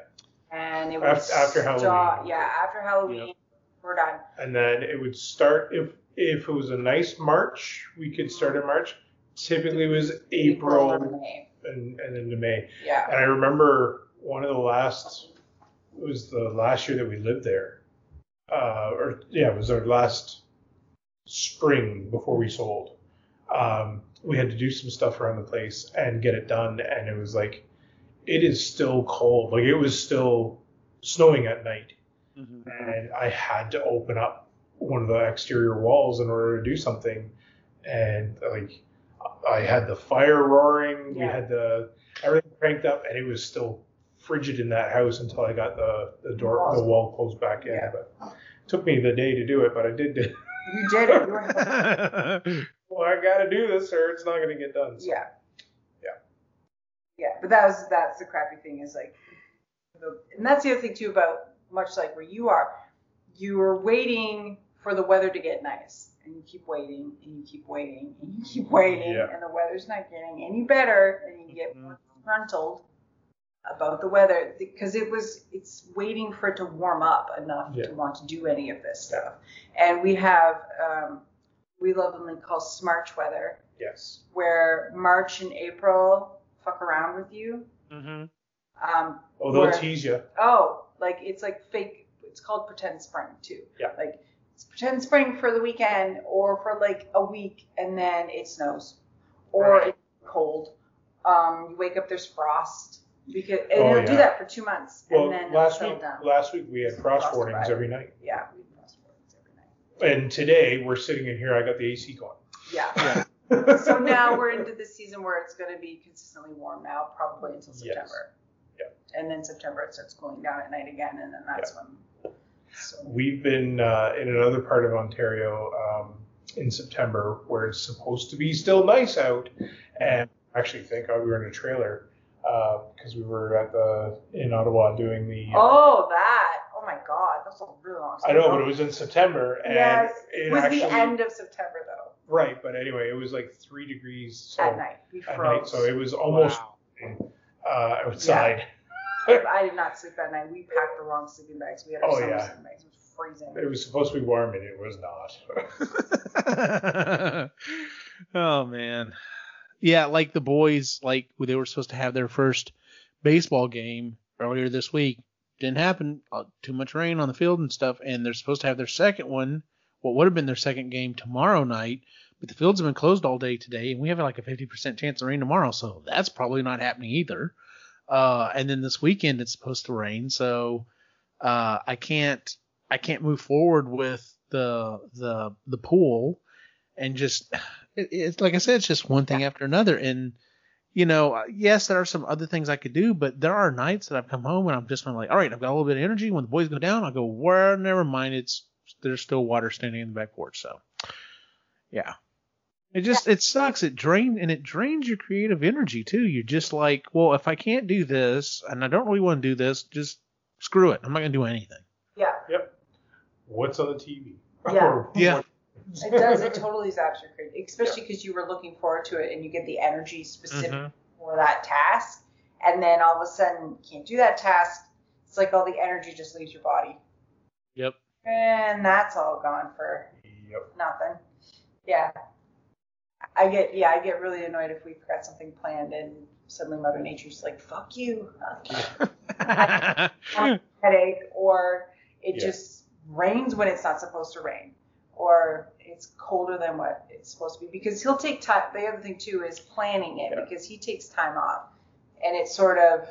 And it was after Halloween. Yeah, after Halloween, we're done. And then it would start if it was a nice March, we could start in March. Typically, it was April or May. And into May. Yeah. And I remember one of the last. It was the last year that we lived there. It was our last spring before we sold. We had to do some stuff around the place and get it done. And it was like, it is still cold. Like, it was still snowing at night. Mm-hmm. And I had to open up one of the exterior walls in order to do something. And, like, I had the fire roaring. Yeah. We had everything cranked up, and it was still frigid in that house until I got the wall closed back in. Yeah. But it took me the day to do it, but I did it. You did it. Well, I gotta do this, or it's not gonna get done. So. Yeah. Yeah. Yeah, but that's the crappy thing is like, and that's the other thing too about much like where you are waiting for the weather to get nice, and you keep waiting, and you keep waiting, and you keep waiting, yeah. And the weather's not getting any better, and you get more disgruntled about the weather because it's waiting for it to warm up enough to want to do any of this stuff. And we have we lovingly call smarch weather. Yes. Where March and April fuck around with you. Mm-hmm. They'll tease you. Oh, like it's like fake. It's called pretend spring too. Yeah. Like it's pretend spring for the weekend or for like a week, and then it snows or it's cold. You wake up, there's frost. Because it'll do that for 2 months. Well, and then last week we had frost warnings every night. Yeah, we had frost warnings every night. And today we're sitting in here. I got the AC going. Yeah. So now we're into the season where it's going to be consistently warm now, probably until September. Yes. Yeah. And then September it starts cooling down at night again, and then that's when. So. We've been in another part of Ontario in September where it's supposed to be still nice out, and actually, thank God we were in a trailer. Because we were in Ottawa doing the... Oh, my God. That's a really long time. I know, but it was in September. And yes, it was actually, the end of September, though. Right, but anyway, it was like 3 degrees. So at night. We froze. At night, so it was almost outside. Yeah. I did not sleep that night. We packed the wrong sleeping bags. We had our summer sleeping bags. It was freezing. It was supposed to be warm, and it was not. Oh, man. Yeah, like the boys, like they were supposed to have their first baseball game earlier this week. Didn't happen. Too much rain on the field and stuff. And they're supposed to have their second one, what would have been their second game tomorrow night. But the fields have been closed all day today. And we have like a 50% chance of rain tomorrow. So that's probably not happening either. And then this weekend it's supposed to rain. So I can't move forward with the pool and just... It's like I said, it's just one thing after another. And, you know, yes, there are some other things I could do, but there are nights that I've come home and I'm just like, all right, I've got a little bit of energy. When the boys go down, I'll go, well, never mind. There's still water standing in the back porch. So, yeah, it just it sucks. It drains your creative energy, too. You're just like, well, if I can't do this and I don't really want to do this, just screw it. I'm not going to do anything. Yeah. Yep. What's on the TV? Yeah. Yeah. It does. It totally zaps your creativity, especially because you were looking forward to it and you get the energy specific for that task. And then all of a sudden, you can't do that task. It's like all the energy just leaves your body. Yep. And that's all gone for nothing. Yeah. I get really annoyed if we've got something planned and suddenly Mother Nature's like, fuck you. I have a headache, or it just rains when it's not supposed to rain. Or it's colder than what it's supposed to be, because he'll take time. The other thing too is planning it because he takes time off, and it's sort of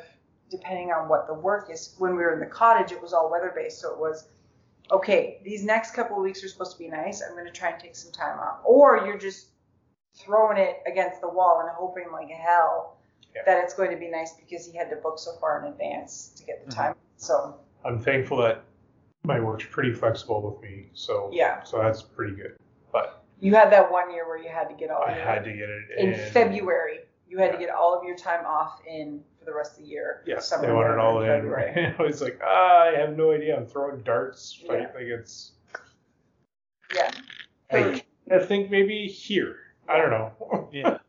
depending on what the work is. When we were in the cottage, it was all weather based, so it was okay. These next couple of weeks are supposed to be nice. I'm going to try and take some time off, or you're just throwing it against the wall and hoping like hell that it's going to be nice because he had to book so far in advance to get the time. So I'm thankful that. My work's pretty flexible with me, so that's pretty good. But you had that 1 year where you had to get all. I had to get it in February. You had to get all of your time off in for the rest of the year. Yes, they want it all in. February. I was like, I have no idea. I'm throwing darts. Yeah. Like it's. Yeah. I think maybe here. I don't know. Yeah.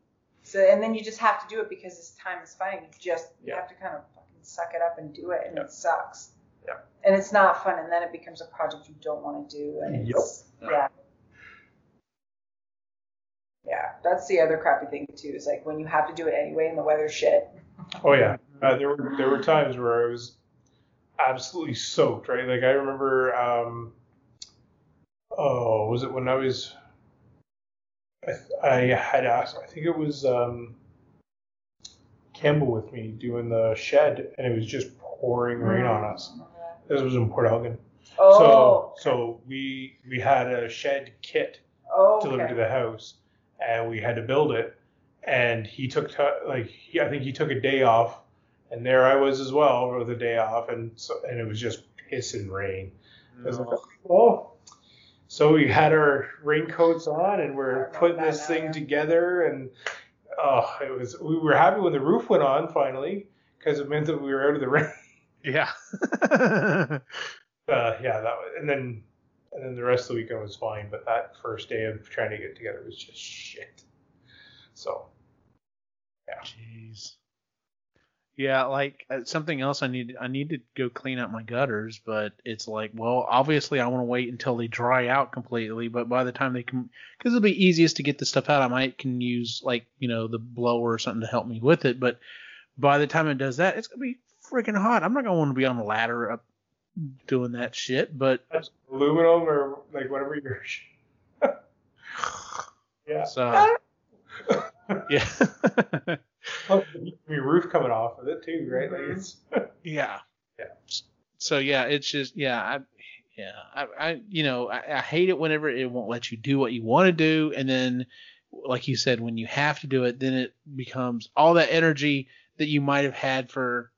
So and then you just have to do it because it's time is fighting. You just have to kind of fucking suck it up and do it, and it sucks. Yeah. And it's not fun, and then it becomes a project you don't want to do. And it's, yeah, that's the other crappy thing too. Is like when you have to do it anyway, and the weather's shit. Oh yeah, there were times where I was absolutely soaked. Right, like I remember. Was it when I was? I had asked. I think it was Campbell with me doing the shed, and it was just pouring rain on us. This was in Port Elgin. Oh. So we had a shed kit delivered to the house. And we had to build it, and he took I think he took a day off, and there I was as well with a day off, and it was just pissing rain. Mm-hmm. I was like, well, so we had our raincoats on, and we're putting this thing together, and we were happy when the roof went on finally, because it meant that we were out of the rain. Yeah. And then the rest of the weekend was fine, but that first day of trying to get together was just shit. So, yeah. Jeez. Yeah, like something else I need to go clean out my gutters, but it's like, well, obviously I want to wait until they dry out completely, but by the time they can, because it'll be easiest to get the stuff out, I can use the blower or something to help me with it, but by the time it does that, it's going to be freaking hot. I'm not going to want to be on a ladder up doing that shit, but that's aluminum or like whatever you're yeah. So yeah. Your roof coming off of it too, right? Like it's yeah. So yeah, it's just I hate it whenever it won't let you do what you want to do, and then like you said, when you have to do it, then it becomes all that energy that you might have had for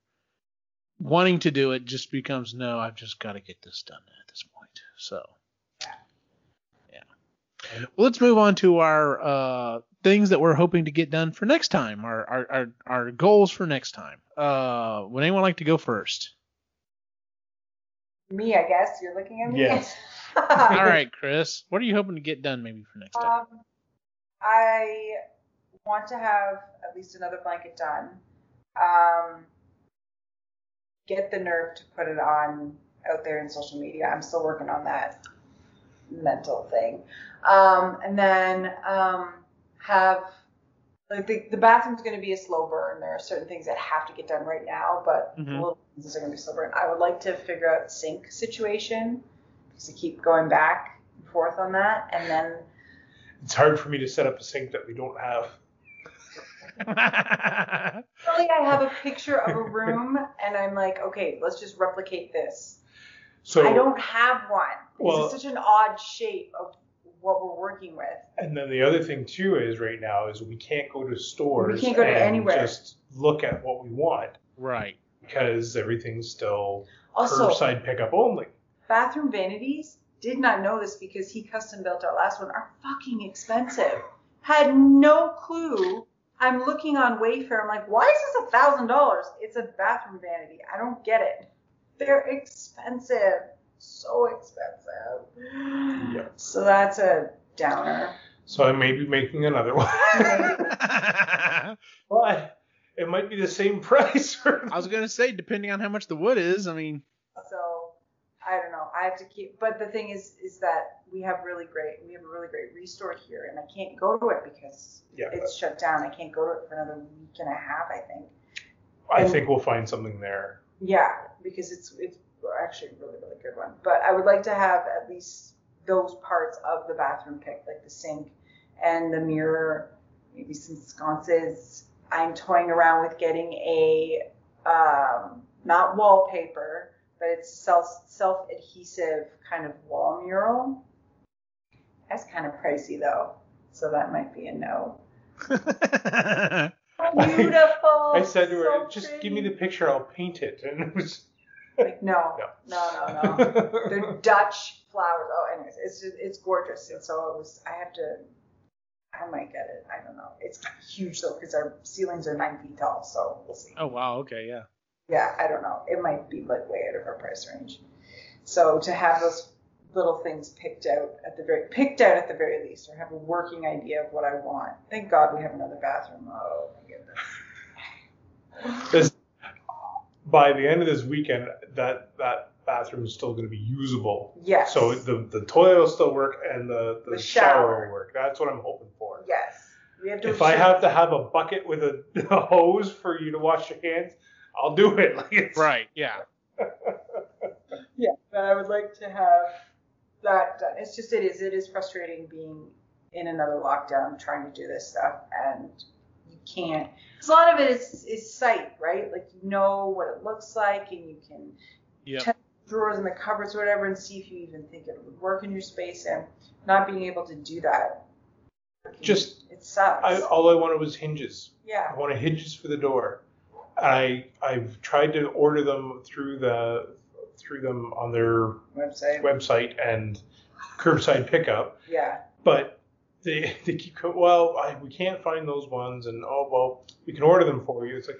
wanting to do it just becomes, no, I've just got to get this done at this point. So, yeah. Well, let's move on to our things that we're hoping to get done for next time, our goals for next time. Would anyone like to go first? Me, I guess. You're looking at me? Yes. All right, Chris. What are you hoping to get done maybe for next time? I want to have at least another blanket done. Get the nerve to put it on out there in social media. I'm still working on that mental thing. And then have like the bathroom's going to be a slow burn. There are certain things that have to get done right now, but the little things are going to be slow burn. I would like to figure out the sink situation because I keep going back and forth on that. And then it's hard for me to set up a sink that we don't have. Really, I have a picture of a room and I'm like, okay, let's just replicate this. So I don't have one. This is such an odd shape of what we're working with. And then the other thing too is right now is we can't go to stores. We can't go to anywhere. Just look at what we want. Right. Because everything's still also, curbside pickup only. Bathroom vanities, did not know this because he custom built our last one, are fucking expensive. Had no clue. I'm looking on Wayfair. I'm like, why is this $1,000? It's a bathroom vanity. I don't get it. They're expensive. So expensive. Yep. So that's a downer. So I may be making another one. But it might be the same price. I was going to say, depending on how much the wood is, I mean. So I don't know. I have to keep. But the thing is that we have a really great restore here, and I can't go to it because it's shut down. I can't go to it for another week and a half, I think. I think we'll find something there. Yeah, because it's actually a really, really good one. But I would like to have at least those parts of the bathroom picked, like the sink and the mirror, maybe some sconces. I'm toying around with getting a, not wallpaper, but it's self-adhesive kind of wall mural. That's kind of pricey, though, so that might be a no. Beautiful. I said to her, just give me the picture, I'll paint it. And it was like, no. They're Dutch flowers. Oh, anyways, it's gorgeous. And so I might get it. I don't know. It's huge, though, because our ceilings are 9 feet tall, so we'll see. Oh, wow. Okay, yeah. Yeah, I don't know. It might be, like, way out of our price range. So to have those little things picked out at the very least, or have a working idea of what I want. Thank God we have another bathroom. Oh my goodness. by the end of this weekend, that bathroom is still going to be usable. Yes. So the toilet will still work and the shower will work. That's what I'm hoping for. Yes. I have to have a bucket with a hose for you to wash your hands, I'll do it. Right, yeah. Yeah, but I would like to have that done. It's just it is frustrating being in another lockdown trying to do this stuff, and you can't. Because a lot of it is sight, right? Like, you know what it looks like, and you can check the drawers and the cupboards or whatever and see if you even think it would work in your space, and not being able to do that. It sucks. All I wanted was hinges. Yeah. I wanted hinges for the door. I've tried to order them through them on their website and curbside pickup. Yeah. But they keep going, well, we can't find those ones, and we can order them for you. It's like,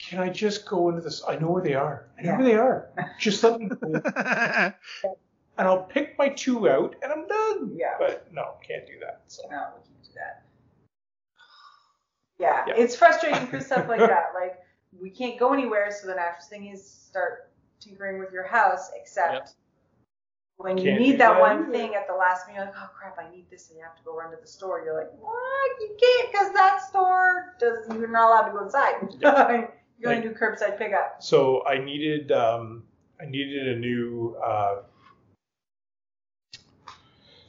can I just go into this? I know where they are. Where they are. Just let me go. And I'll pick my two out and I'm done. Yeah. But no, can't do that. So. No, we can't do that. Yeah, it's frustrating for stuff like that. Like, we can't go anywhere, so the natural thing is start tinkering with your house, except when you need that one thing at the last minute, you're like, oh, crap, I need this, and you have to go run to the store. You're like, what? You can't, because that store you're not allowed to go inside. Yeah. You're going to do curbside pickup. So I needed a new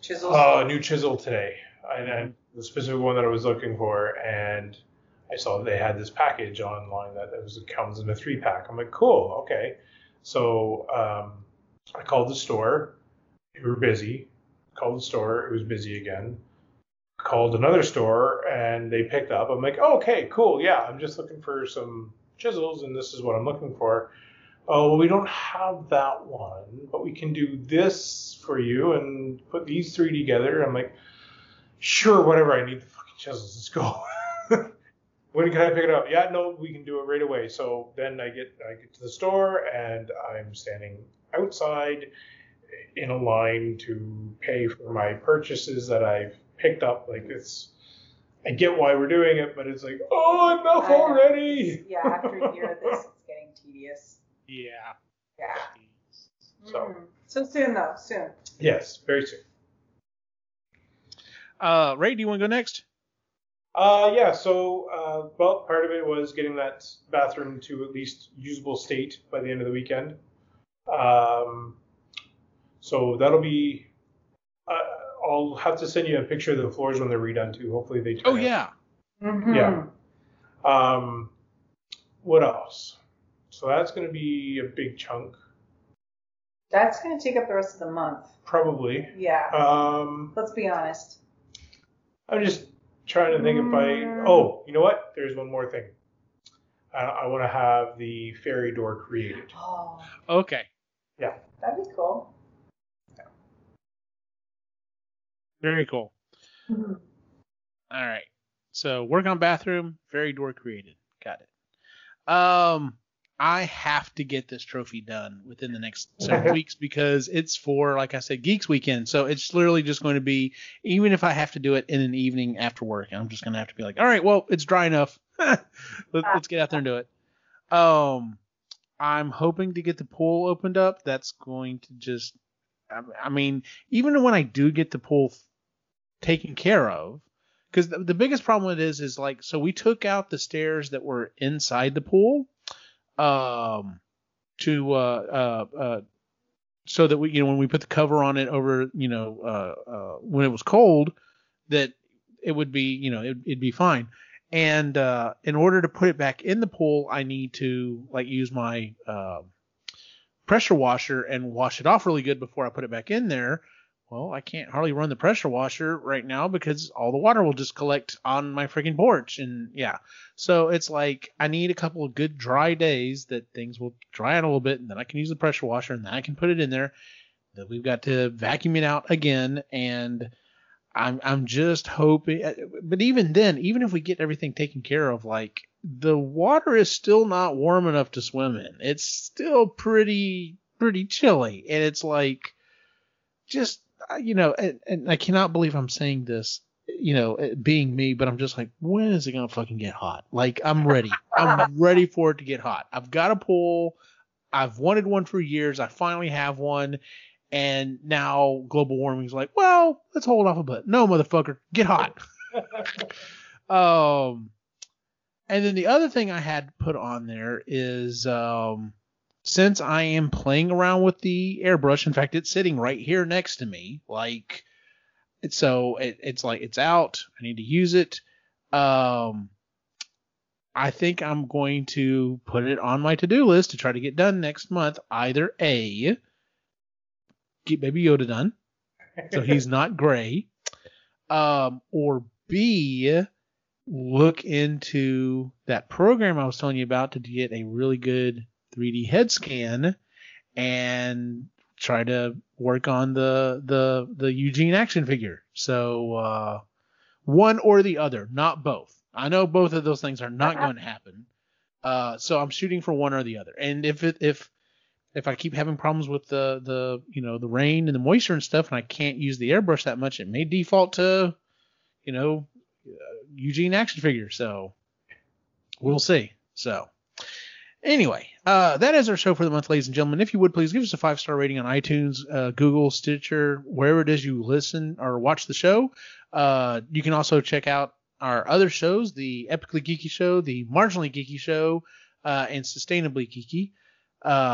chisel. A new chisel today. And the specific one that I was looking for, and I saw they had this package online that comes in a 3-pack. I'm like, cool, okay. So I called the store. They were busy. Called the store. It was busy again. Called another store, and they picked up. I'm like, oh, okay, cool, yeah. I'm just looking for some chisels, and this is what I'm looking for. Oh, well, we don't have that one, but we can do this for you and put these three together. I'm like, sure, whatever, I need the fucking chisels, let's go. When can I pick it up? Yeah, no, we can do it right away. So then I get to the store, and I'm standing outside in a line to pay for my purchases that I've picked up. Like, it's, I get why we're doing it, but it's like, oh, enough already. Yeah, after a year of this, it's getting tedious. Yeah. So. Mm-hmm. So soon, though, soon. Yes, very soon. Ray, do you want to go next? Yeah. So, part of it was getting that bathroom to at least usable state by the end of the weekend. So that'll be. I'll have to send you a picture of the floors when they're redone too. Hopefully they. Oh yeah. Mm-hmm. Yeah. What else? So that's going to be a big chunk. That's going to take up the rest of the month. Probably. Yeah. Let's be honest. I'm just trying to think if I... Oh, you know what? There's one more thing. I want to have the fairy door created. Oh. Okay. Yeah. That'd be cool. Yeah. Very cool. Mm-hmm. All right. So work on bathroom, fairy door created. Got it. I have to get this trophy done within the next several weeks because it's for, like I said, Geeks Weekend. So it's literally just going to be, even if I have to do it in an evening after work, I'm just going to have to be like, all right, well, it's dry enough. Let's get out there and do it. I'm hoping to get the pool opened up. That's going to just, I mean, even when I do get the pool taken care of, because the biggest problem with it is like, so we took out the stairs that were inside the pool. So that we, when we put the cover on it over, when it was cold, that it would be, it'd be fine. And, in order to put it back in the pool, I need to use my, pressure washer and wash it off really good before I put it back in there. Well, I can't hardly run the pressure washer right now because all the water will just collect on my freaking porch. And so it's like I need a couple of good dry days that things will dry out a little bit, and then I can use the pressure washer, and then I can put it in there. Then we've got to vacuum it out again, and I'm just hoping. But even then, even if we get everything taken care of, the water is still not warm enough to swim in. It's still pretty chilly, and it's like just. And I cannot believe I'm saying this. you know, being me, but I'm just like, when is it going to fucking get hot? Like, I'm ready. I'm ready for it to get hot. I've got a pool. I've wanted one for years. I finally have one. And now global warming's like, well, let's hold off a bit. No, motherfucker, get hot. And then the other thing I had put on there is, since I am playing around with the airbrush, in fact, it's sitting right here next to me. Like, it's out. I need to use it. I think I'm going to put it on my to-do list to try to get done next month. Either A, get Baby Yoda done so he's not gray, or B, look into that program I was telling you about to get a really good 3D head scan and try to work on the Eugene action figure. So one or the other, not both. I know both of those things are not going to happen. So I'm shooting for one or the other. And if I keep having problems with the rain and the moisture and stuff, and I can't use the airbrush that much, it may default to, Eugene action figure. So we'll see. So anyway, that is our show for the month, ladies and gentlemen. If you would, please give us a 5-star rating on iTunes, Google, Stitcher, wherever it is you listen or watch the show. You can also check out our other shows, the Epically Geeky Show, the Marginally Geeky Show, and Sustainably Geeky.